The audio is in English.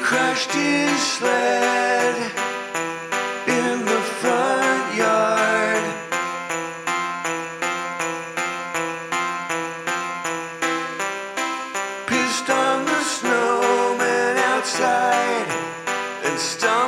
crashed his sled in the front yard. Pissed on the snowman outside and stomped